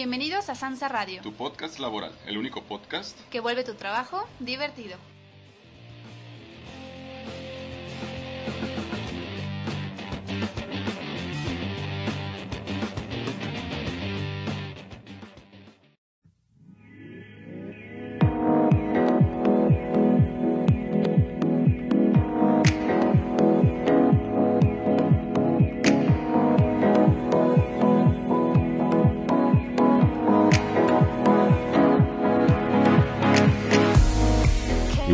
Bienvenidos a Sansa Radio, tu podcast laboral, el único podcast que vuelve tu trabajo divertido.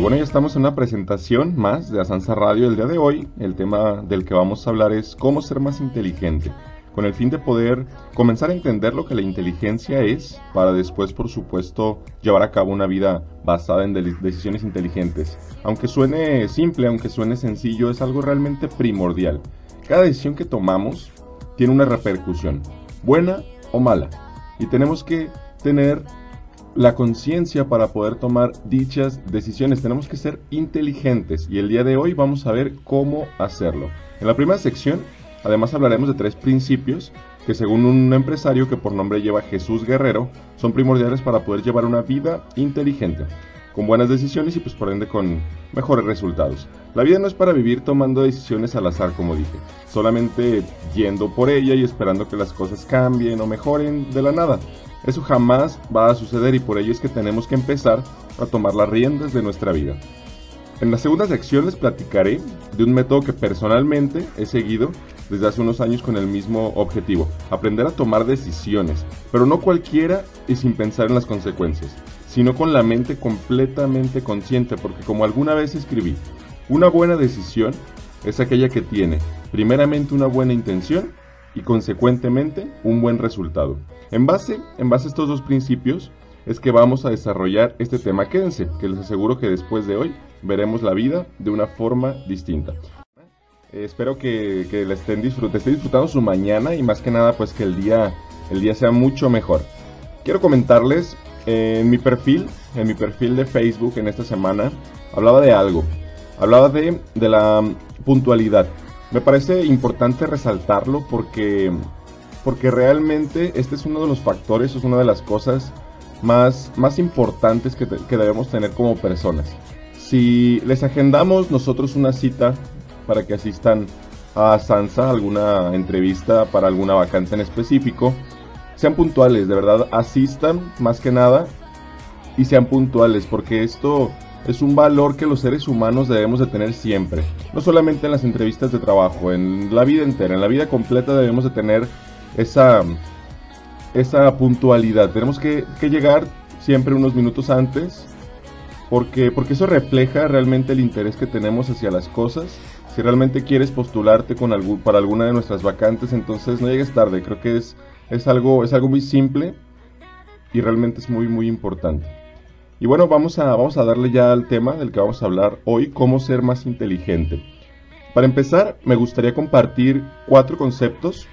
Bueno, ya estamos en una presentación más de Asanza Radio. El día de hoy, el tema del que vamos a hablar es cómo ser más inteligente, con el fin de poder comenzar a entender lo que la inteligencia es, para después, por supuesto, llevar a cabo una vida basada en decisiones inteligentes. Aunque suene simple, aunque suene sencillo, es algo realmente primordial. Cada decisión que tomamos tiene una repercusión, buena o mala, y tenemos que tener la conciencia para poder tomar dichas decisiones. Tenemos que ser inteligentes, y el día de hoy vamos a ver cómo hacerlo. En la primera sección, además, hablaremos de 3 principios que, según un empresario que por nombre lleva Jesús Guerrero, son primordiales para poder llevar una vida inteligente, con buenas decisiones y pues por ende con mejores resultados. La vida no es para vivir tomando decisiones al azar, como dije, solamente yendo por ella y esperando que las cosas cambien o mejoren de la nada. Eso jamás va a suceder, y por ello es que tenemos que empezar a tomar las riendas de nuestra vida. En la segunda sección les platicaré de un método que personalmente he seguido desde hace unos años con el mismo objetivo: aprender a tomar decisiones, pero no cualquiera y sin pensar en las consecuencias, sino con la mente completamente consciente, porque, como alguna vez escribí, una buena decisión es aquella que tiene primeramente una buena intención y consecuentemente un buen resultado. En base a estos 2 principios es que vamos a desarrollar este tema. Quédense, que les aseguro que después de hoy veremos la vida de una forma distinta. Espero que estén disfrutando su mañana, y más que nada pues que el día sea mucho mejor. Quiero comentarles, en mi perfil de Facebook en esta semana hablaba de la puntualidad. Me parece importante resaltarlo porque realmente este es uno de los factores, es una de las cosas más importantes que debemos tener como personas. Si les agendamos nosotros una cita para que asistan a Sansa, alguna entrevista para alguna vacante en específico, sean puntuales, de verdad, asistan más que nada y sean puntuales, porque esto es un valor que los seres humanos debemos de tener siempre. No solamente en las entrevistas de trabajo, en la vida entera, en la vida completa debemos de tener esa puntualidad. Tenemos que llegar siempre unos minutos antes, porque eso refleja realmente el interés que tenemos hacia las cosas. Si realmente quieres postularte para alguna de nuestras vacantes, entonces no llegues tarde. Creo que es algo muy simple y realmente es muy, muy importante. Y bueno, vamos a darle ya al tema del que vamos a hablar hoy: cómo ser más inteligente. Para empezar, me gustaría compartir 4 conceptos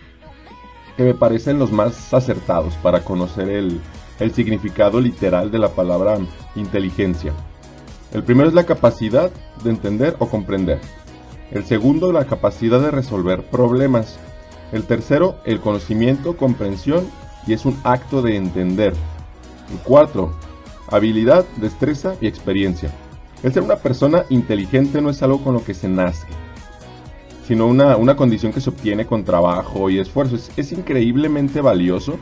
que me parecen los más acertados para conocer el significado literal de la palabra inteligencia. El primero es la capacidad de entender o comprender. El segundo, la capacidad de resolver problemas. El tercero, el conocimiento, comprensión, y es un acto de entender. El 4, habilidad, destreza y experiencia. El ser una persona inteligente no es algo con lo que se nace, sino una condición que se obtiene con trabajo y esfuerzo. Es increíblemente valioso,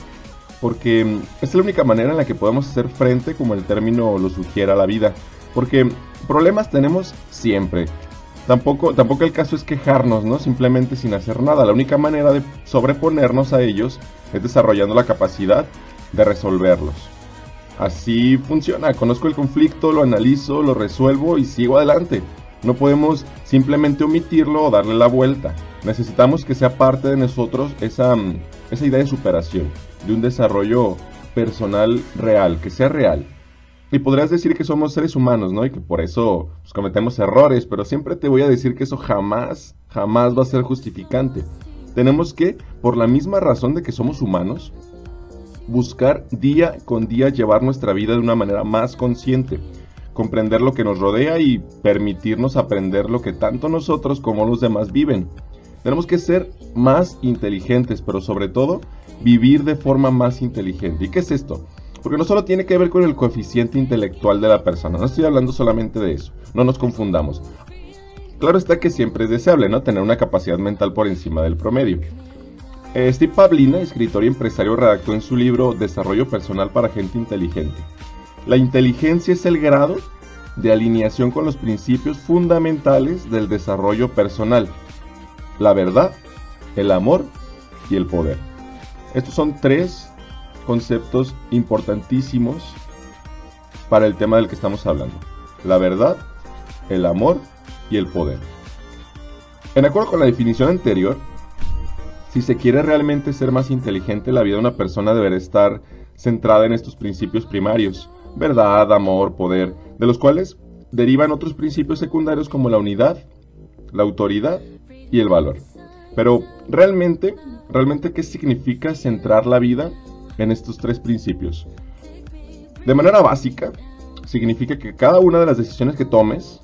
porque es la única manera en la que podemos hacer frente, como el término lo sugiere, a la vida, porque problemas tenemos siempre. Tampoco el caso es quejarnos, ¿no? Simplemente sin hacer nada. La única manera de sobreponernos a ellos es desarrollando la capacidad de resolverlos. Así funciona: conozco el conflicto, lo analizo, lo resuelvo y sigo adelante. No podemos simplemente omitirlo o darle la vuelta. Necesitamos que sea parte de nosotros esa idea de superación, de un desarrollo personal real, que sea real. Y podrías decir que somos seres humanos, ¿no? Y que por eso pues cometemos errores, pero siempre te voy a decir que eso jamás va a ser justificante. Tenemos que, por la misma razón de que somos humanos, buscar día con día llevar nuestra vida de una manera más consciente, comprender lo que nos rodea y permitirnos aprender lo que tanto nosotros como los demás viven. Tenemos que ser más inteligentes, pero sobre todo vivir de forma más inteligente. ¿Y qué es esto? Porque no solo tiene que ver con el coeficiente intelectual de la persona, no estoy hablando solamente de eso, no nos confundamos. Claro está que siempre es deseable, ¿no?, tener una capacidad mental por encima del promedio. Steve Pavlina, escritor y empresario, redactó en su libro Desarrollo Personal para Gente Inteligente: la inteligencia es el grado de alineación con los principios fundamentales del desarrollo personal, la verdad, el amor y el poder. Estos son tres conceptos importantísimos para el tema del que estamos hablando: la verdad, el amor y el poder. En acuerdo con la definición anterior, si se quiere realmente ser más inteligente, la vida de una persona deberá estar centrada en estos principios primarios: verdad, amor, poder, de los cuales derivan otros principios secundarios como la unidad, la autoridad y el valor. Pero realmente, ¿qué significa centrar la vida en estos tres principios? De manera básica, significa que cada una de las decisiones que tomes,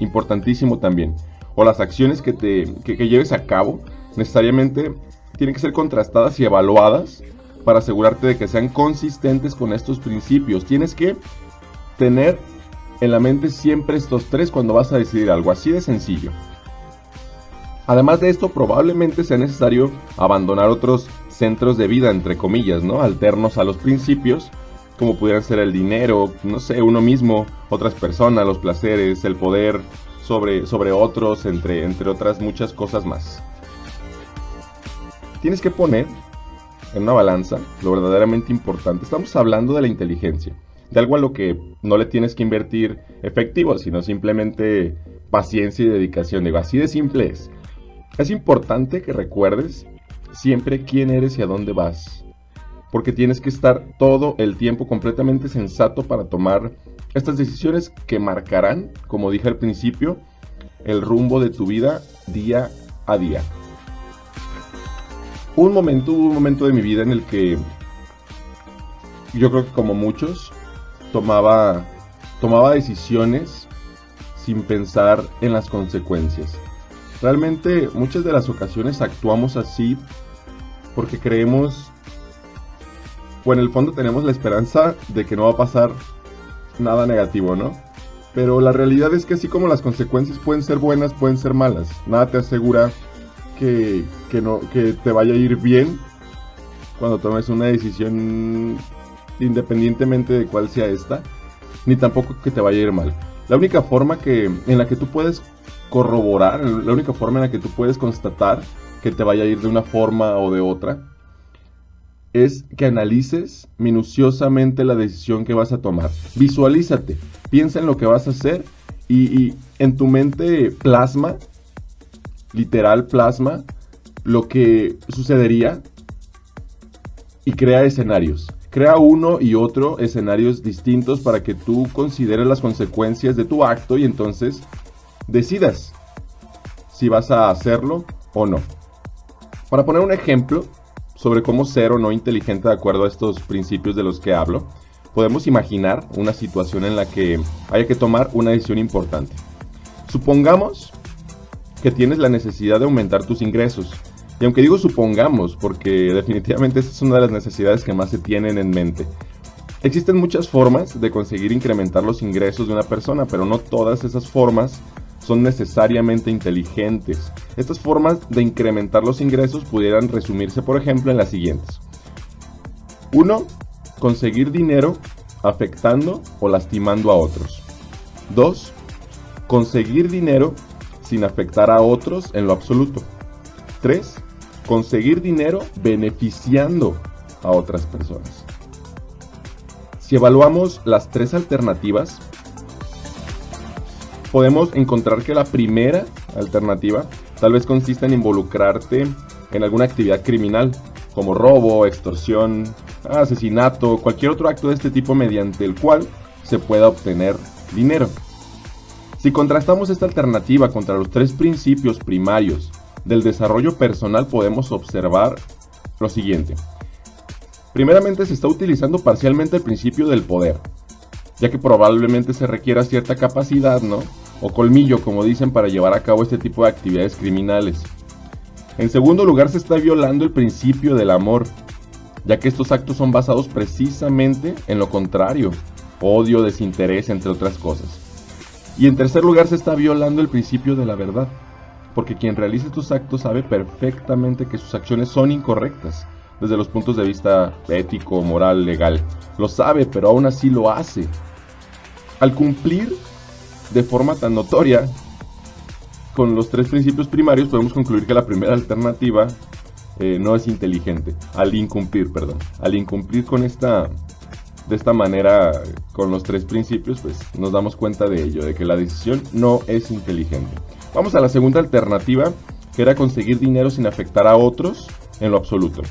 importantísimo también, o las acciones que lleves a cabo, necesariamente tienen que ser contrastadas y evaluadas para asegurarte de que sean consistentes con estos principios. Tienes que tener en la mente siempre estos tres cuando vas a decidir algo, así de sencillo. Además de esto, probablemente sea necesario abandonar otros centros de vida, entre comillas, ¿no?, alternos a los principios, como pudieran ser el dinero, no sé, uno mismo, otras personas, los placeres, el poder sobre otros, entre otras muchas cosas más. Tienes que poner en una balanza lo verdaderamente importante. Estamos hablando de la inteligencia, de algo a lo que no le tienes que invertir efectivo, sino simplemente paciencia y dedicación. Digo, así de simple es. Es importante que recuerdes siempre quién eres y a dónde vas, porque tienes que estar todo el tiempo completamente sensato para tomar estas decisiones que marcarán, como dije al principio, el rumbo de tu vida día a día. Hubo un momento de mi vida en el que yo creo que, como muchos, tomaba decisiones sin pensar en las consecuencias. Realmente muchas de las ocasiones actuamos así porque creemos, o en el fondo tenemos la esperanza de que no va a pasar nada negativo, ¿no? Pero la realidad es que así como las consecuencias pueden ser buenas, pueden ser malas. Nada te asegura que te vaya a ir bien cuando tomes una decisión, independientemente de cuál sea esta, ni tampoco que te vaya a ir mal. La única forma en la que tú puedes constatar que te vaya a ir de una forma o de otra, es que analices minuciosamente la decisión que vas a tomar. Visualízate, piensa en lo que vas a hacer y en tu mente plasma lo que sucedería y crea escenarios. Crea uno y otro escenarios distintos para que tú consideres las consecuencias de tu acto y entonces decidas si vas a hacerlo o no. Para poner un ejemplo sobre cómo ser o no inteligente de acuerdo a estos principios de los que hablo, podemos imaginar una situación en la que haya que tomar una decisión importante. Supongamos que tienes la necesidad de aumentar tus ingresos. Y aunque digo supongamos, porque definitivamente esta es una de las necesidades que más se tienen en mente. Existen muchas formas de conseguir incrementar los ingresos de una persona, pero no todas esas formas son necesariamente inteligentes. Estas formas de incrementar los ingresos pudieran resumirse, por ejemplo, en las siguientes. 1. Conseguir dinero afectando o lastimando a otros. 2. Conseguir dinero sin afectar a otros en lo absoluto. 3. Conseguir dinero beneficiando a otras personas. Si evaluamos las tres alternativas, podemos encontrar que la primera alternativa tal vez consista en involucrarte en alguna actividad criminal, como robo, extorsión, asesinato, cualquier otro acto de este tipo mediante el cual se pueda obtener dinero. Si contrastamos esta alternativa contra los tres principios primarios del desarrollo personal, podemos observar lo siguiente. Primeramente, se está utilizando parcialmente el principio del poder, ya que probablemente se requiera cierta capacidad, ¿no?, o colmillo, como dicen, para llevar a cabo este tipo de actividades criminales. En segundo lugar, se está violando el principio del amor, ya que estos actos son basados precisamente en lo contrario: odio, desinterés, entre otras cosas. Y en tercer lugar, se está violando el principio de la verdad, porque quien realiza estos actos sabe perfectamente que sus acciones son incorrectas, desde los puntos de vista ético, moral, legal. Lo sabe, pero aún así lo hace. Al cumplir de forma tan notoria con los tres principios primarios, podemos concluir que la primera alternativa no es inteligente. Al incumplir de esta manera con los tres principios, pues nos damos cuenta de ello, de que la decisión no es inteligente. Vamos a la segunda alternativa, que era conseguir dinero sin afectar a otros en lo absoluto.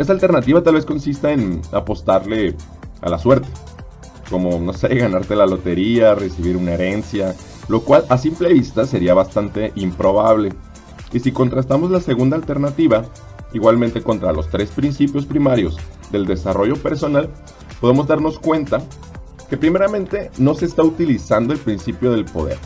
Esta alternativa tal vez consista en apostarle a la suerte, como, no sé, ganarte la lotería, recibir una herencia, lo cual a simple vista sería bastante improbable. Y si contrastamos la segunda alternativa, igualmente contra los tres principios primarios del desarrollo personal, podemos darnos cuenta que primeramente no se está utilizando el principio del poder,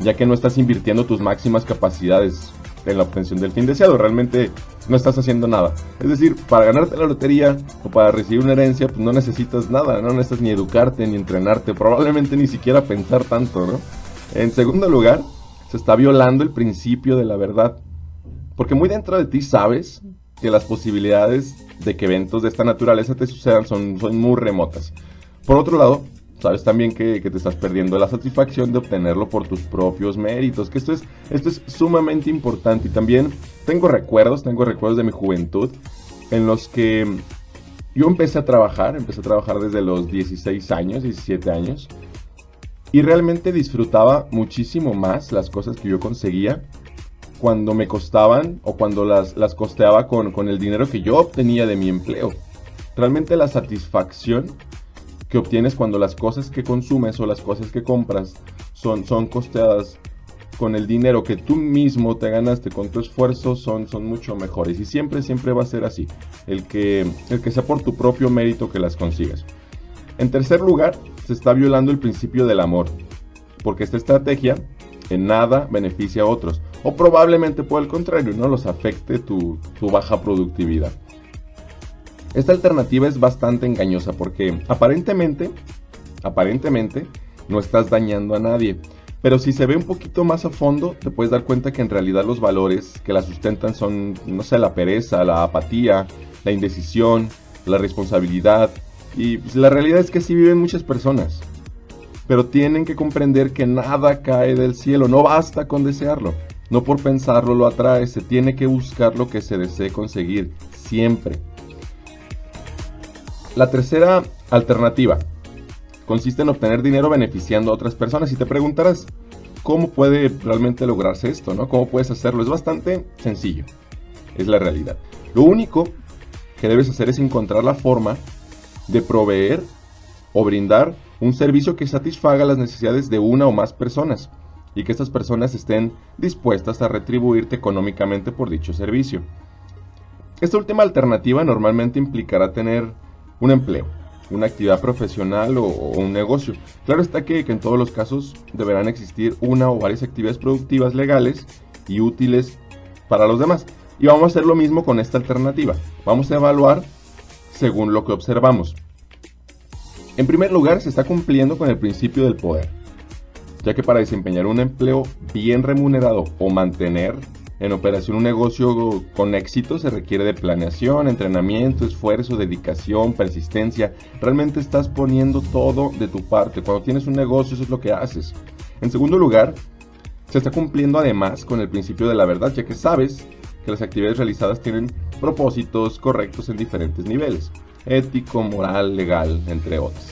ya que no estás invirtiendo tus máximas capacidades en la obtención del fin deseado. Realmente no estás haciendo nada. Es decir, para ganarte la lotería o para recibir una herencia, pues no necesitas nada, no necesitas ni educarte, ni entrenarte, probablemente ni siquiera pensar tanto, ¿no? En segundo lugar, se está violando el principio de la verdad, porque muy dentro de ti sabes que las posibilidades de que eventos de esta naturaleza te sucedan son muy remotas. Por otro lado, sabes también que te estás perdiendo la satisfacción de obtenerlo por tus propios méritos, que esto es sumamente importante. Y también tengo recuerdos de mi juventud en los que yo empecé a trabajar desde los 16 años, 17 años, y realmente disfrutaba muchísimo más las cosas que yo conseguía cuando me costaban o cuando las costeaba con el dinero que yo obtenía de mi empleo. Realmente la satisfacción que obtienes cuando las cosas que consumes o las cosas que compras son costeadas con el dinero que tú mismo te ganaste con tu esfuerzo son mucho mejores, y siempre va a ser así, el que sea por tu propio mérito que las consigas. En tercer lugar, se está violando el principio del amor, porque esta estrategia en nada beneficia a otros, o probablemente por el contrario, no los afecte tu baja productividad. Esta alternativa es bastante engañosa porque aparentemente no estás dañando a nadie, pero si se ve un poquito más a fondo te puedes dar cuenta que en realidad los valores que la sustentan son, no sé, la pereza, la apatía, la indecisión, la responsabilidad, y pues la realidad es que así viven muchas personas. Pero tienen que comprender que nada cae del cielo, no basta con desearlo, no por pensarlo lo atrae, se tiene que buscar lo que se desee conseguir, siempre. La tercera alternativa consiste en obtener dinero beneficiando a otras personas, y te preguntarás, ¿cómo puede realmente lograrse esto, no? ¿Cómo puedes hacerlo? Es bastante sencillo, es la realidad. Lo único que debes hacer es encontrar la forma de proveer o brindar un servicio que satisfaga las necesidades de una o más personas, y que estas personas estén dispuestas a retribuirte económicamente por dicho servicio. Esta última alternativa normalmente implicará tener un empleo, una actividad profesional o un negocio. Claro está que en todos los casos deberán existir una o varias actividades productivas, legales y útiles para los demás. Y vamos a hacer lo mismo con esta alternativa. Vamos a evaluar según lo que observamos. En primer lugar, se está cumpliendo con el principio del poder, ya que para desempeñar un empleo bien remunerado o mantener en operación un negocio con éxito se requiere de planeación, entrenamiento, esfuerzo, dedicación, persistencia. Realmente estás poniendo todo de tu parte. Cuando tienes un negocio, eso es lo que haces. En segundo lugar, se está cumpliendo además con el principio de la verdad, ya que sabes que las actividades realizadas tienen propósitos correctos en diferentes niveles: ético, moral, legal, entre otros.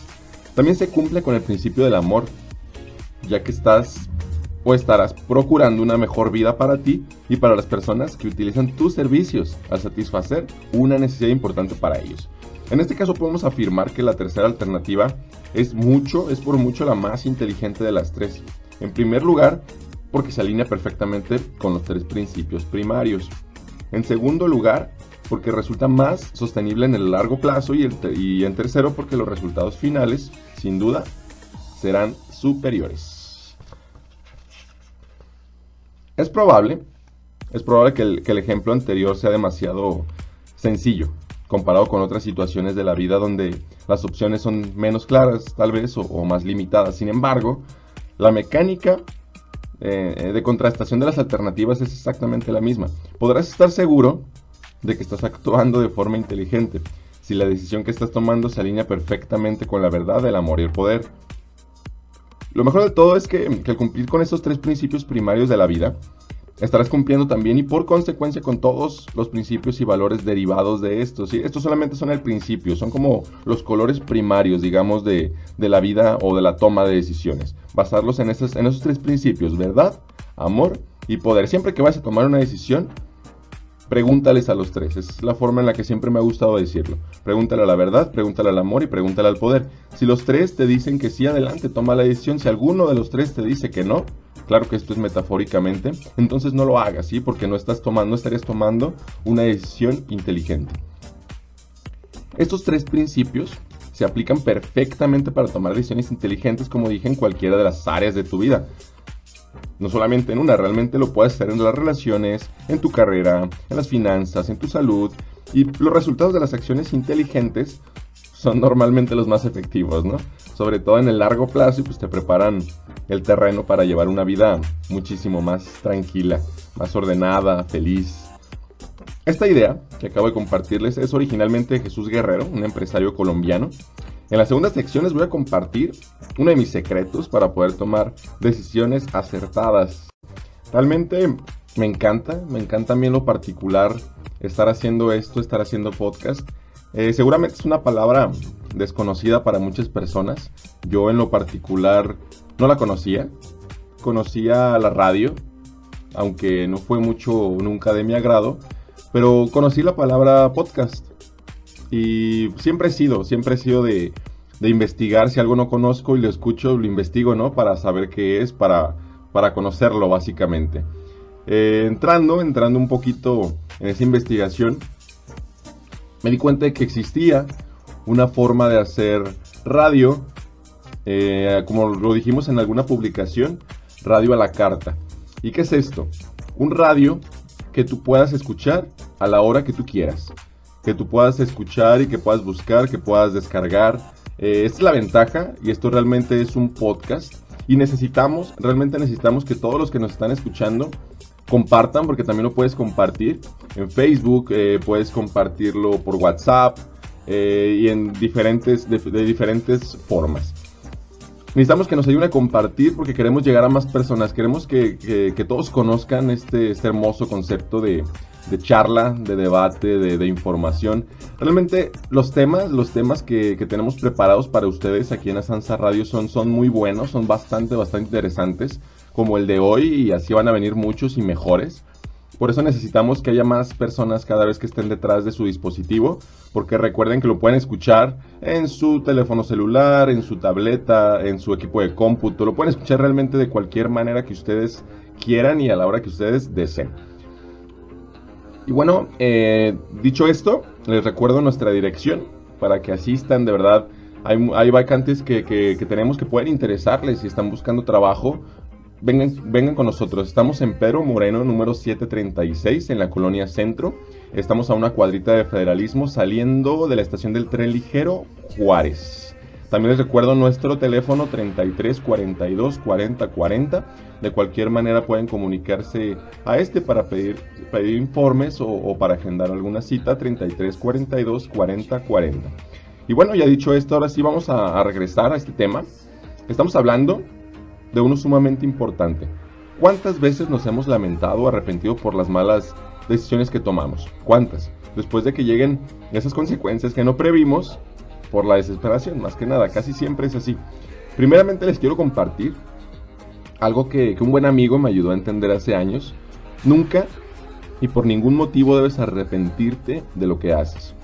También se cumple con el principio del amor, ya que estarás procurando una mejor vida para ti y para las personas que utilizan tus servicios al satisfacer una necesidad importante para ellos. En este caso podemos afirmar que la tercera alternativa es por mucho la más inteligente de las tres. En primer lugar, porque se alinea perfectamente con los tres principios primarios. En segundo lugar, porque resulta más sostenible en el largo plazo, y en tercero, porque los resultados finales, sin duda, serán superiores. Es probable es probable que el ejemplo anterior sea demasiado sencillo, comparado con otras situaciones de la vida donde las opciones son menos claras, tal vez, o más limitadas. Sin embargo, la mecánica de contrastación de las alternativas es exactamente la misma. Podrás estar seguro de que estás actuando de forma inteligente si la decisión que estás tomando se alinea perfectamente con la verdad, el amor y el poder. Lo mejor de todo es que al cumplir con esos tres principios primarios de la vida, estarás cumpliendo también y por consecuencia con todos los principios y valores derivados de estos, ¿sí? Estos solamente son el principio, son como los colores primarios, digamos, de la vida o de la toma de decisiones. Basarlos en esos tres principios, verdad, amor y poder. Siempre que vayas a tomar una decisión, pregúntales a los tres. Es la forma en la que siempre me ha gustado decirlo. Pregúntale a la verdad, pregúntale al amor y pregúntale al poder. Si los tres te dicen que sí, adelante, toma la decisión. Si alguno de los tres te dice que no, claro que esto es metafóricamente, entonces no lo hagas, ¿sí? Porque no estarías tomando una decisión inteligente. Estos tres principios se aplican perfectamente para tomar decisiones inteligentes, como dije, en cualquiera de las áreas de tu vida. No solamente en una, realmente lo puedes hacer en las relaciones, en tu carrera, en las finanzas, en tu salud. Y los resultados de las acciones inteligentes son normalmente los más efectivos, ¿no? Sobre todo en el largo plazo, y pues te preparan el terreno para llevar una vida muchísimo más tranquila, más ordenada, feliz. Esta idea que acabo de compartirles es originalmente de Jesús Guerrero, un empresario colombiano. En la segunda sección les voy a compartir uno de mis secretos para poder tomar decisiones acertadas. Realmente me encanta a mí en lo particular estar haciendo podcast. Seguramente es una palabra desconocida para muchas personas. Yo en lo particular no la conocía la radio, aunque no fue mucho nunca de mi agrado, pero conocí la palabra podcast. Y siempre he sido de investigar. Si algo no conozco y lo escucho, lo investigo, ¿no? Para saber qué es, para conocerlo, básicamente. Entrando un poquito en esa investigación, me di cuenta de que existía una forma de hacer radio, como lo dijimos en alguna publicación, radio a la carta. ¿Y qué es esto? Un radio que tú puedas escuchar a la hora que tú quieras, que tú puedas escuchar y que puedas buscar, que puedas descargar. Esta es la ventaja, y esto realmente es un podcast, y necesitamos que todos los que nos están escuchando compartan, porque también lo puedes compartir en Facebook, puedes compartirlo por WhatsApp, y en diferentes formas. Necesitamos que nos ayuden a compartir, porque queremos llegar a más personas. Queremos que todos conozcan este hermoso concepto de charla, de debate, de información. Realmente los temas que tenemos preparados para ustedes aquí en Asanza Radio son muy buenos, son bastante interesantes, como el de hoy, y así van a venir muchos y mejores. Por eso necesitamos que haya más personas cada vez que estén detrás de su dispositivo, porque recuerden que lo pueden escuchar en su teléfono celular, en su tableta, en su equipo de cómputo. Lo pueden escuchar realmente de cualquier manera que ustedes quieran y a la hora que ustedes deseen. Y bueno, dicho esto, les recuerdo nuestra dirección para que asistan. De verdad, hay vacantes que tenemos que pueden interesarles. Si están buscando trabajo, vengan con nosotros. Estamos en Pedro Moreno, número 736, en la Colonia Centro. Estamos a una cuadrita de Federalismo, saliendo de la estación del Tren Ligero, Juárez. También les recuerdo nuestro teléfono 33 42 40 40. De cualquier manera pueden comunicarse a este para pedir informes o para agendar alguna cita. 33 42 40 40. Y bueno, ya dicho esto, ahora sí vamos a regresar a este tema. Estamos hablando de uno sumamente importante. ¿Cuántas veces nos hemos lamentado o arrepentido por las malas decisiones que tomamos? ¿Cuántas? Después de que lleguen esas consecuencias que no previmos por la desesperación, más que nada, casi siempre es así. Primeramente les quiero compartir algo que un buen amigo me ayudó a entender hace años. Nunca y por ningún motivo debes arrepentirte de lo que haces.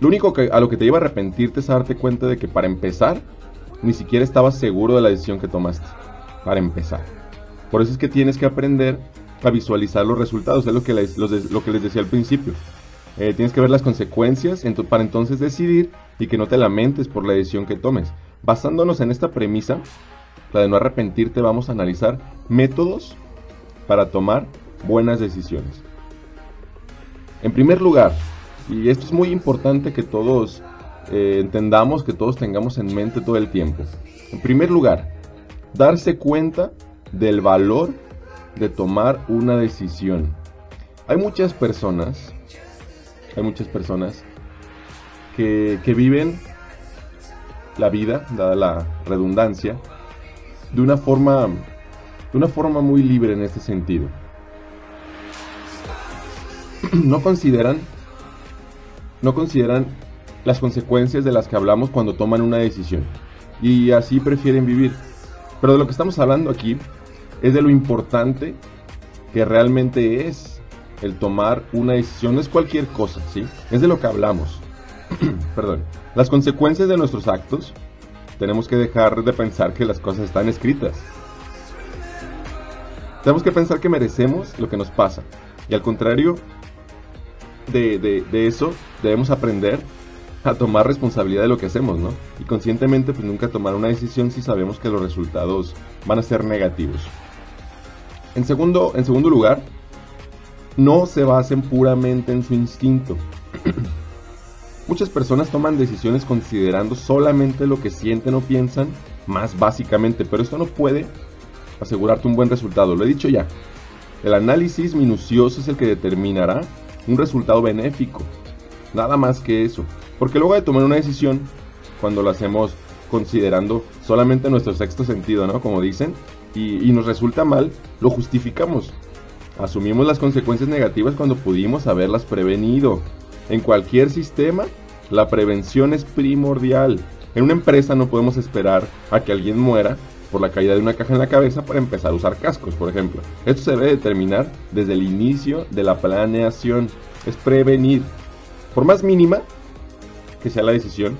Lo único a lo que te lleva a arrepentirte es a darte cuenta de que, para empezar, ni siquiera estabas seguro de la decisión que tomaste. Para empezar. Por eso es que tienes que aprender a visualizar los resultados. Es lo que les decía al principio. Tienes que ver las consecuencias para entonces decidir, y que no te lamentes por la decisión que tomes. Basándonos en esta premisa, la de no arrepentirte, vamos a analizar métodos para tomar buenas decisiones. En primer lugar, y esto es muy importante que todos entendamos, que todos tengamos en mente todo el tiempo. En primer lugar, darse cuenta del valor de tomar una decisión. Hay muchas personas que viven la vida, dada la redundancia, de una forma muy libre en este sentido. No consideran las consecuencias de las que hablamos cuando toman una decisión, y así prefieren vivir. Pero de lo que estamos hablando aquí es de lo importante que realmente es el tomar una decisión. No es cualquier cosa, ¿sí? Es de lo que hablamos. Perdón. Las consecuencias de nuestros actos, tenemos que dejar de pensar que las cosas están escritas. Tenemos que pensar que merecemos lo que nos pasa. Y al contrario de eso, debemos aprender a tomar responsabilidad de lo que hacemos, ¿no? Y conscientemente, pues nunca tomar una decisión si sabemos que los resultados van a ser negativos. En segundo lugar, no se basen puramente en su instinto. Muchas personas toman decisiones considerando solamente lo que sienten o piensan más básicamente, pero esto no puede asegurarte un buen resultado. Lo he dicho ya. El análisis minucioso es el que determinará un resultado benéfico. Nada más que eso. Porque luego de tomar una decisión, cuando lo hacemos considerando solamente nuestro sexto sentido, ¿no? Como dicen, y nos resulta mal, lo justificamos. Asumimos las consecuencias negativas cuando pudimos haberlas prevenido. En cualquier sistema, la prevención es primordial. En una empresa no podemos esperar a que alguien muera por la caída de una caja en la cabeza para empezar a usar cascos, por ejemplo. Esto se debe determinar desde el inicio de la planeación. Es prevenir. Por más mínima que sea la decisión,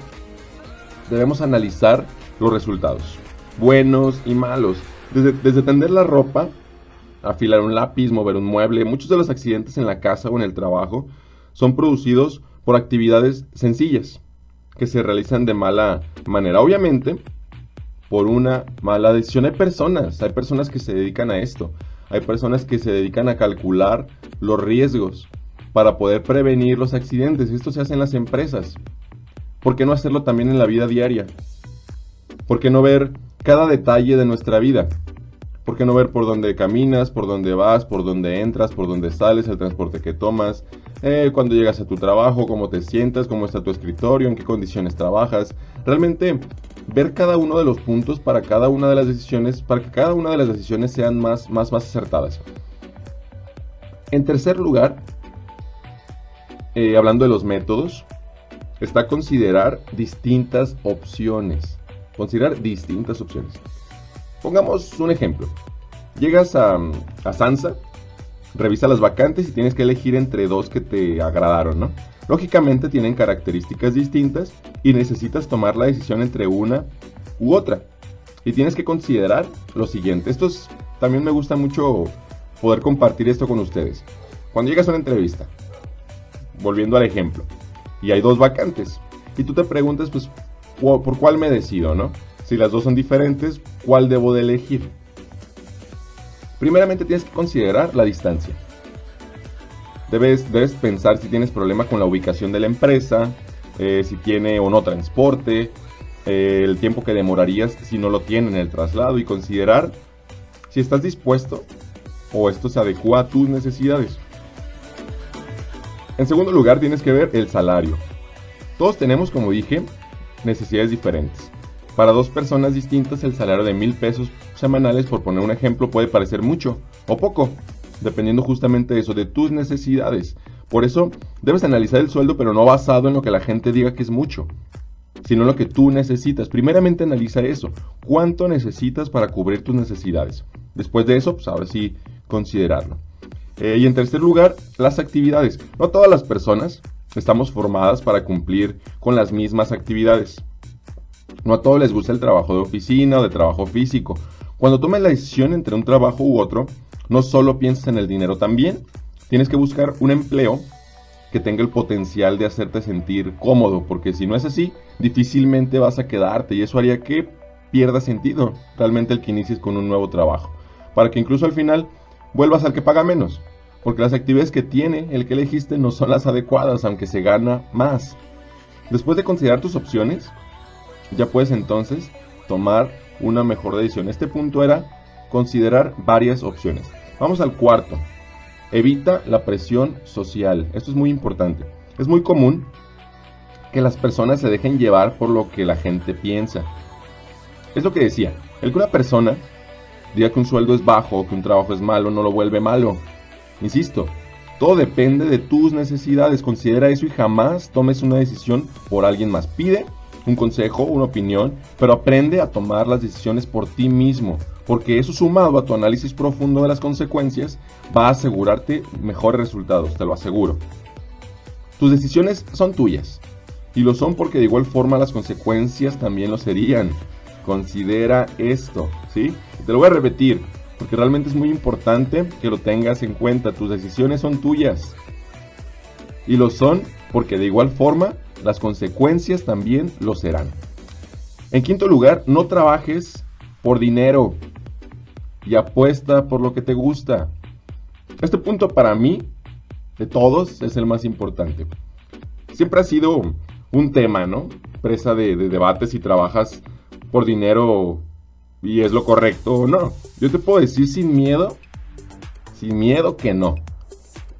debemos analizar los resultados, buenos y malos. Desde tender la ropa, afilar un lápiz, mover un mueble. Muchos de los accidentes en la casa o en el trabajo son producidos por actividades sencillas que se realizan de mala manera, obviamente por una mala decisión. Hay personas que se dedican a esto. Hay personas que se dedican a calcular los riesgos para poder prevenir los accidentes. Esto se hace en las empresas. ¿Por qué no hacerlo también en la vida diaria? ¿Por qué no ver cada detalle de nuestra vida? ¿Por qué no ver por dónde caminas, por dónde vas, por dónde entras, por dónde sales, el transporte que tomas, cuando llegas a tu trabajo, cómo te sientas, cómo está tu escritorio, en qué condiciones trabajas? Realmente ver cada uno de los puntos para cada una de las decisiones, para que cada una de las decisiones sean más acertadas. En tercer lugar, hablando de los métodos, está considerar distintas opciones. Pongamos un ejemplo. Llegas a Sansa, revisa las vacantes y tienes que elegir entre dos que te agradaron, ¿no? Lógicamente tienen características distintas y necesitas tomar la decisión entre una u otra. Y tienes que considerar lo siguiente. También me gusta mucho poder compartir esto con ustedes. Cuando llegas a una entrevista, volviendo al ejemplo, y hay dos vacantes, y tú te preguntas, pues, ¿por cuál me decido, no? Si las dos son diferentes, ¿cuál debo de elegir? Primeramente tienes que considerar la distancia. Debes pensar si tienes problema con la ubicación de la empresa, si tiene o no transporte, el tiempo que demorarías si no lo tiene en el traslado, y considerar si estás dispuesto o esto se adecua a tus necesidades. En segundo lugar, tienes que ver el salario. Todos tenemos, como dije, necesidades diferentes. Para dos personas distintas, el salario de 1,000 pesos semanales, por poner un ejemplo, puede parecer mucho o poco, dependiendo justamente de eso, de tus necesidades. Por eso, debes analizar el sueldo, pero no basado en lo que la gente diga que es mucho, sino en lo que tú necesitas. Primeramente, analiza eso. ¿Cuánto necesitas para cubrir tus necesidades? Después de eso, pues ahora sí, considerarlo. Y en tercer lugar, las actividades. No todas las personas estamos formadas para cumplir con las mismas actividades. No a todos les gusta el trabajo de oficina o de trabajo físico. Cuando tomes la decisión entre un trabajo u otro, no solo pienses en el dinero, también tienes que buscar un empleo que tenga el potencial de hacerte sentir cómodo, porque si no es así, difícilmente vas a quedarte, y eso haría que pierda sentido realmente el que inicies con un nuevo trabajo, para que incluso al final vuelvas al que paga menos. porque las actividades que tiene el que elegiste no son las adecuadas, aunque se gana más. Después de considerar tus opciones, ya puedes entonces tomar una mejor decisión. Este punto era considerar varias opciones. Vamos al cuarto. Evita la presión social. Esto es muy importante. Es muy común que las personas se dejen llevar por lo que la gente piensa. Es lo que decía, el que una persona diga que un sueldo es bajo o que un trabajo es malo no lo vuelve malo. Insisto, todo depende de tus necesidades. Considera eso y jamás tomes una decisión por alguien más. Pide un consejo, una opinión, pero aprende a tomar las decisiones por ti mismo, porque eso sumado a tu análisis profundo de las consecuencias va a asegurarte mejores resultados, te lo aseguro. Tus decisiones son tuyas, y lo son porque de igual forma las consecuencias también lo serían. Considera esto, ¿sí? Te lo voy a repetir, porque realmente es muy importante que lo tengas en cuenta. Tus decisiones son tuyas, y lo son porque de igual forma las consecuencias también lo serán. En quinto lugar, no trabajes por dinero y apuesta por lo que te gusta. Este punto para mí, de todos, es el más importante. Siempre ha sido un tema, ¿no? Presa de debates si trabajas por dinero y es lo correcto o no. Yo te puedo decir sin miedo que no.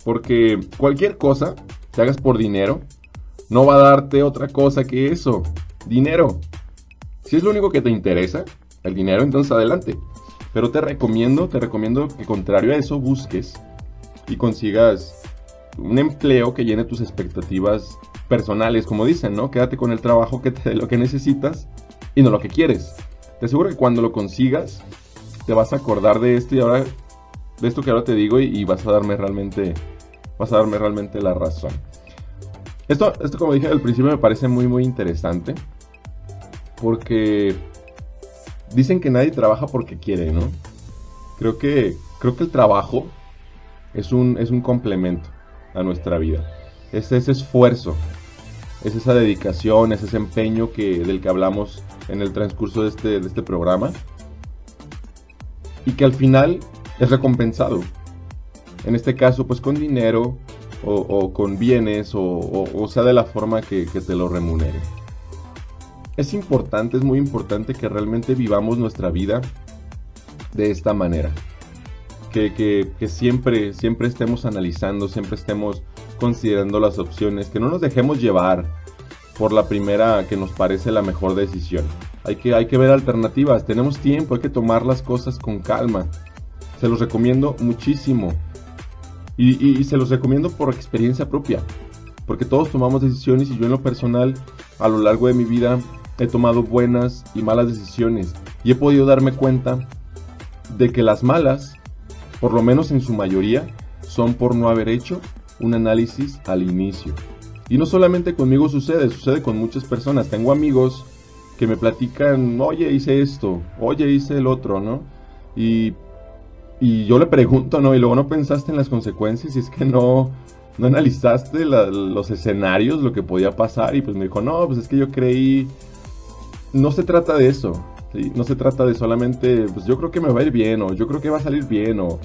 Porque cualquier cosa que hagas por dinero no va a darte otra cosa que eso, dinero. Si es lo único que te interesa, el dinero, entonces adelante. Pero te recomiendo que contrario a eso busques y consigas un empleo que llene tus expectativas personales, como dicen, ¿no? Quédate con el trabajo que te dé lo que necesitas y no lo que quieres. Te aseguro que cuando lo consigas te vas a acordar de esto que ahora te digo y vas a darme realmente la razón. Esto como dije al principio me parece muy muy interesante, porque dicen que nadie trabaja porque quiere, ¿no? Creo que el trabajo es un complemento a nuestra vida. Es ese esfuerzo, es esa dedicación, es ese empeño del que hablamos en el transcurso de este programa, y que al final es recompensado. En este caso, pues con dinero, o con bienes, o sea, de la forma que te lo remunere. Es importante, es muy importante que realmente vivamos nuestra vida de esta manera, que siempre estemos analizando, siempre estemos considerando las opciones, que no nos dejemos llevar por la primera que nos parece la mejor decisión. Hay que ver alternativas, tenemos tiempo, hay que tomar las cosas con calma. Se los recomiendo muchísimo. Y se los recomiendo por experiencia propia, porque todos tomamos decisiones, y yo en lo personal a lo largo de mi vida he tomado buenas y malas decisiones, y he podido darme cuenta de que las malas, por lo menos en su mayoría, son por no haber hecho un análisis al inicio. Y no solamente conmigo sucede con muchas personas. Tengo amigos que me platican, oye, hice esto, oye, hice el otro, ¿no? Y yo le pregunto, ¿no? Y luego, ¿no pensaste en las consecuencias? Y es que no analizaste los escenarios, lo que podía pasar. Y pues me dijo, no, pues es que yo creí. No se trata de eso, ¿sí? No se trata de solamente, pues yo creo que me va a ir bien, o yo creo que va a salir bien, o...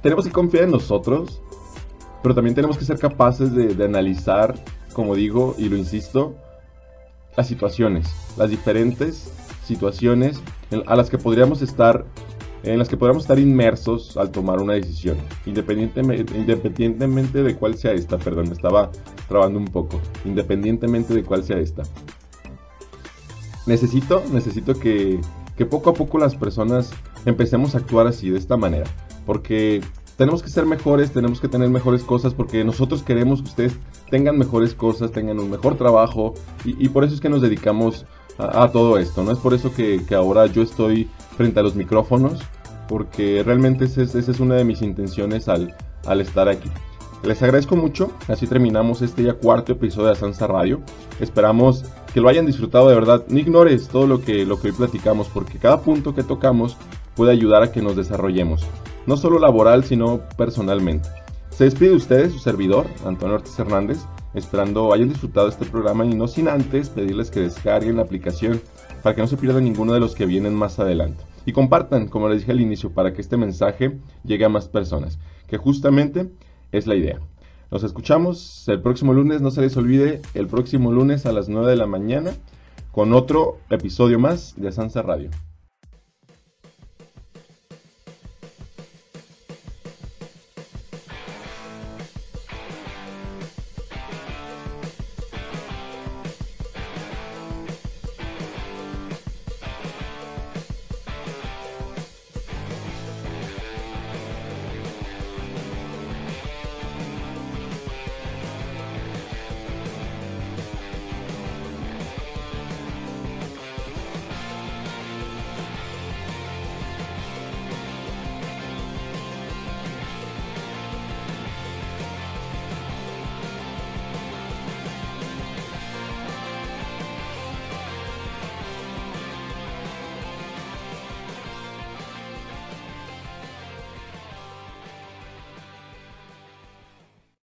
Tenemos que confiar en nosotros, pero también tenemos que ser capaces de analizar, como digo, y lo insisto, las situaciones, las diferentes situaciones en las que podríamos estar inmersos al tomar una decisión, independientemente de cuál sea esta. Perdón, me estaba trabando un poco. Independientemente de cuál sea esta. Necesito que poco a poco las personas empecemos a actuar así, de esta manera, porque tenemos que ser mejores, tenemos que tener mejores cosas, porque nosotros queremos que ustedes tengan mejores cosas, tengan un mejor trabajo, y por eso es que nos dedicamos a todo esto, ¿no? Es por eso que ahora yo estoy frente a los micrófonos, porque realmente esa es una de mis intenciones al estar aquí. Les agradezco mucho. Así terminamos este ya cuarto episodio de Sansa Radio. Esperamos que lo hayan disfrutado, de verdad. No ignores todo lo que hoy platicamos, porque cada punto que tocamos puede ayudar a que nos desarrollemos, no solo laboral, sino personalmente. Se despide de ustedes su servidor, Antonio Ortiz Hernández, esperando hayan disfrutado este programa, y no sin antes pedirles que descarguen la aplicación para que no se pierdan ninguno de los que vienen más adelante. y compartan, como les dije al inicio, para que este mensaje llegue a más personas, que justamente es la idea. Nos escuchamos el próximo lunes, no se les olvide, el próximo lunes a las 9 de la mañana con otro episodio más de Sansa Radio.